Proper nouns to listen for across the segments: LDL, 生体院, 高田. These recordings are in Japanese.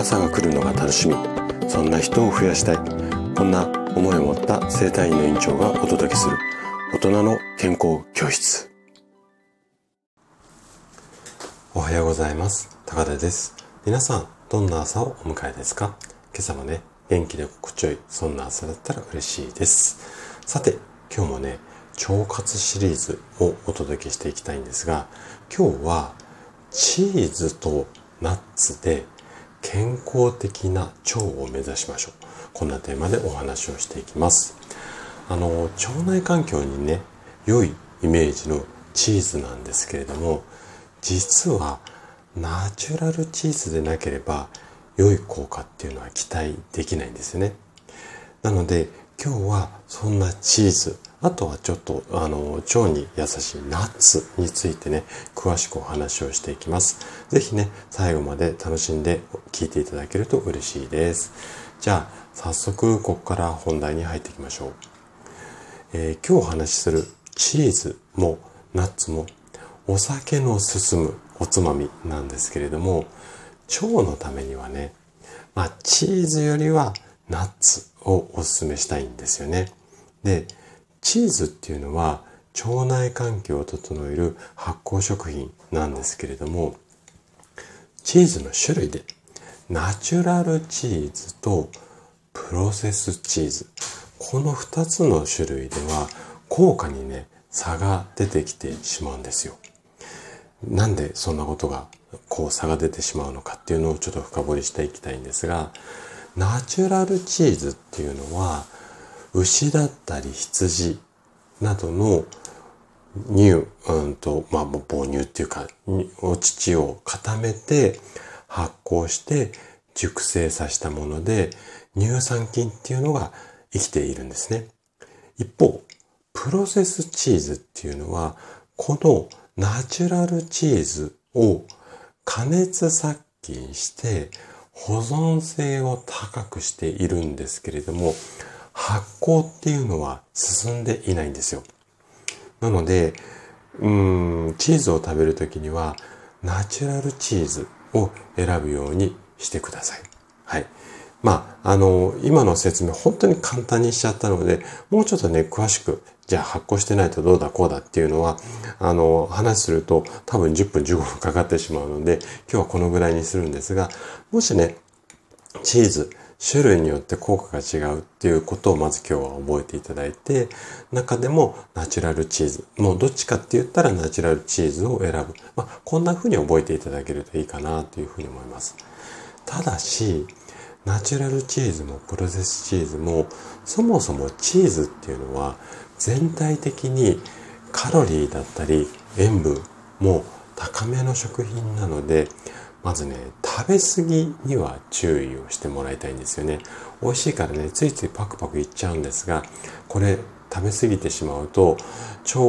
朝が来るのが楽しみ、そんな人を増やしたい、こんな思いを持った生体院の院長がお届けする大人の健康教室。おはようございます。高田です。皆さんどんな朝をお迎えですか？今朝もね、元気で心地よい、そんな朝だったら嬉しいです。さて、今日もね、腸活シリーズをお届けしていきたいんですが、今日はチーズとナッツで健康的な腸を目指しましょう。こんなテーマでお話をしていきます。腸内環境にね、良いイメージのチーズなんですけれども、実はナチュラルチーズでなければ良い効果っていうのは期待できないんですよね。なので今日はそんなチーズ、あとはちょっと腸に優しいナッツについてね、詳しくお話をしていきます。ぜひね、最後まで楽しんで聞いていただけると嬉しいです。じゃあ早速ここから本題に入っていきましょう。今日お話しするチーズもナッツもお酒の進むおつまみなんですけれども、腸のためにはね、チーズよりはナッツをおすすめしたいんですよね。で、チーズっていうのは腸内環境を整える発酵食品なんですけれども、チーズの種類でナチュラルチーズとプロセスチーズ、この2つの種類では効果にね、差が出てきてしまうんですよ。なんでそんなことが差が出てしまうのかっていうのをちょっと深掘りしていきたいんですが、ナチュラルチーズっていうのは牛だったり羊などの母乳っていうか、お乳を固めて発酵して熟成させたもので、乳酸菌っていうのが生きているんですね。一方、プロセスチーズっていうのは、このナチュラルチーズを加熱殺菌して保存性を高くしているんですけれども、発酵っていうのは進んでいないんですよ。なので、チーズを食べるときにはナチュラルチーズを選ぶようにしてください。はい。今の説明本当に簡単にしちゃったので、もうちょっとね、詳しく、じゃあ発酵してないとどうだこうだっていうのは、話すると多分10分15分かかってしまうので、今日はこのぐらいにするんですが、もしね、チーズ、種類によって効果が違うっていうことをまず今日は覚えていただいて、中でもナチュラルチーズ、もうどっちかって言ったらナチュラルチーズを選ぶ。こんな風に覚えていただけるといいかなというふうに思います。ただし、ナチュラルチーズもプロセスチーズも、そもそもチーズっていうのは全体的にカロリーだったり塩分も高めの食品なので、まずね、食べ過ぎには注意をしてもらいたいんですよね。美味しいからね、ついついパクパクいっちゃうんですが、これ食べ過ぎてしまうと、腸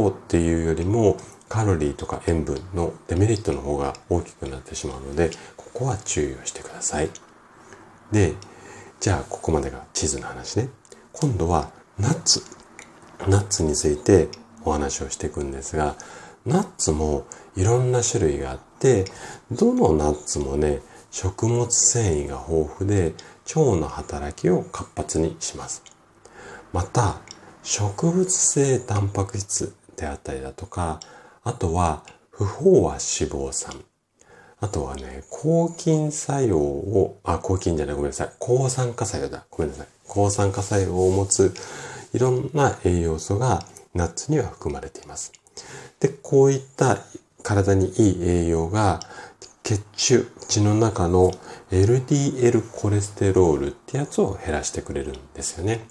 っていうよりもカロリーとか塩分のデメリットの方が大きくなってしまうので、ここは注意をしてください。で、じゃあここまでがチーズの話ね。今度はナッツについてお話をしていくんですが、ナッツもいろんな種類があって、どのナッツもね、食物繊維が豊富で腸の働きを活発にします。また、植物性タンパク質であったりだとか、あとは不飽和脂肪酸、あとはね、抗酸化作用だ。抗酸化作用を持ついろんな栄養素がナッツには含まれています。で、こういった体にいい栄養が血中、血の中の LDL コレステロールってやつを減らしてくれるんですよね。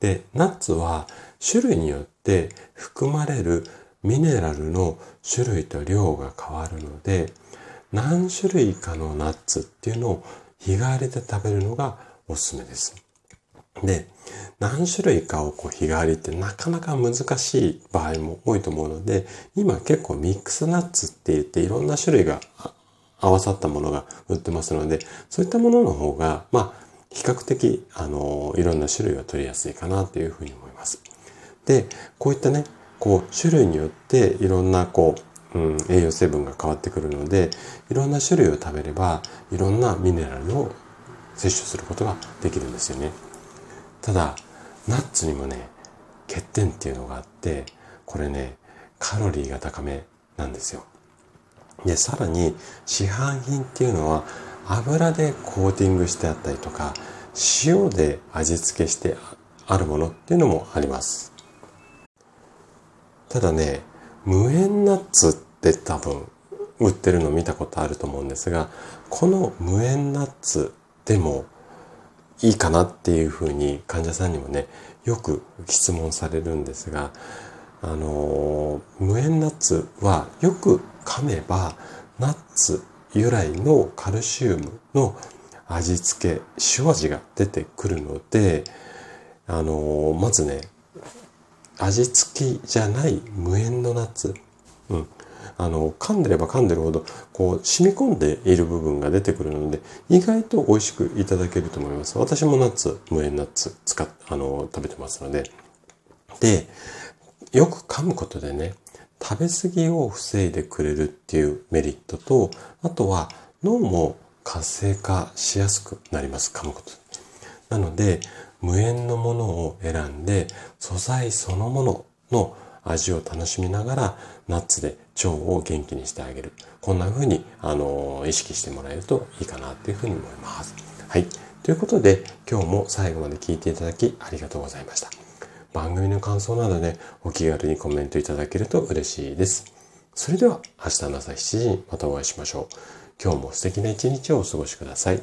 で、ナッツは種類によって含まれるミネラルの種類と量が変わるので、何種類かのナッツっていうのを日替わりで食べるのがおすすめです。で、何種類かを日替わりってなかなか難しい場合も多いと思うので、今結構ミックスナッツって言っていろんな種類が合わさったものが売ってますので、そういったものの方が、比較的、いろんな種類が取りやすいかなというふうに思います。で、こういったね、種類によっていろんな栄養成分が変わってくるので、いろんな種類を食べればいろんなミネラルの摂取することができるんですよね。ただナッツにもね、欠点っていうのがあって、これねカロリーが高めなんですよ。でさらに市販品っていうのは油でコーティングしてあったりとか、塩で味付けしてあるものっていうのもあります。ただね、無塩ナッツって多分売ってるの見たことあると思うんですが、この無塩ナッツでもいいかなっていうふうに患者さんにもねよく質問されるんですが、無塩ナッツはよく噛めばナッツ由来のカルシウムの味付け、塩味が出てくるので、まずね味付きじゃない無塩のナッツ、噛んでれば噛んでるほどこう染み込んでいる部分が出てくるので、意外と美味しくいただけると思います。私もナッツ、無塩ナッツ食べてますので。で、よく噛むことでね、食べ過ぎを防いでくれるっていうメリットと、あとは脳も活性化しやすくなります、噛むことなので。無塩のものを選んで、素材そのものの味を楽しみながらナッツで腸を元気にしてあげる、こんな風に意識してもらえるといいかなっていう風に思います。はい、ということで今日も最後まで聞いていただきありがとうございました。番組の感想などで、ね、お気軽にコメントいただけると嬉しいです。それでは明日の朝7時にまたお会いしましょう。今日も素敵な一日をお過ごしください。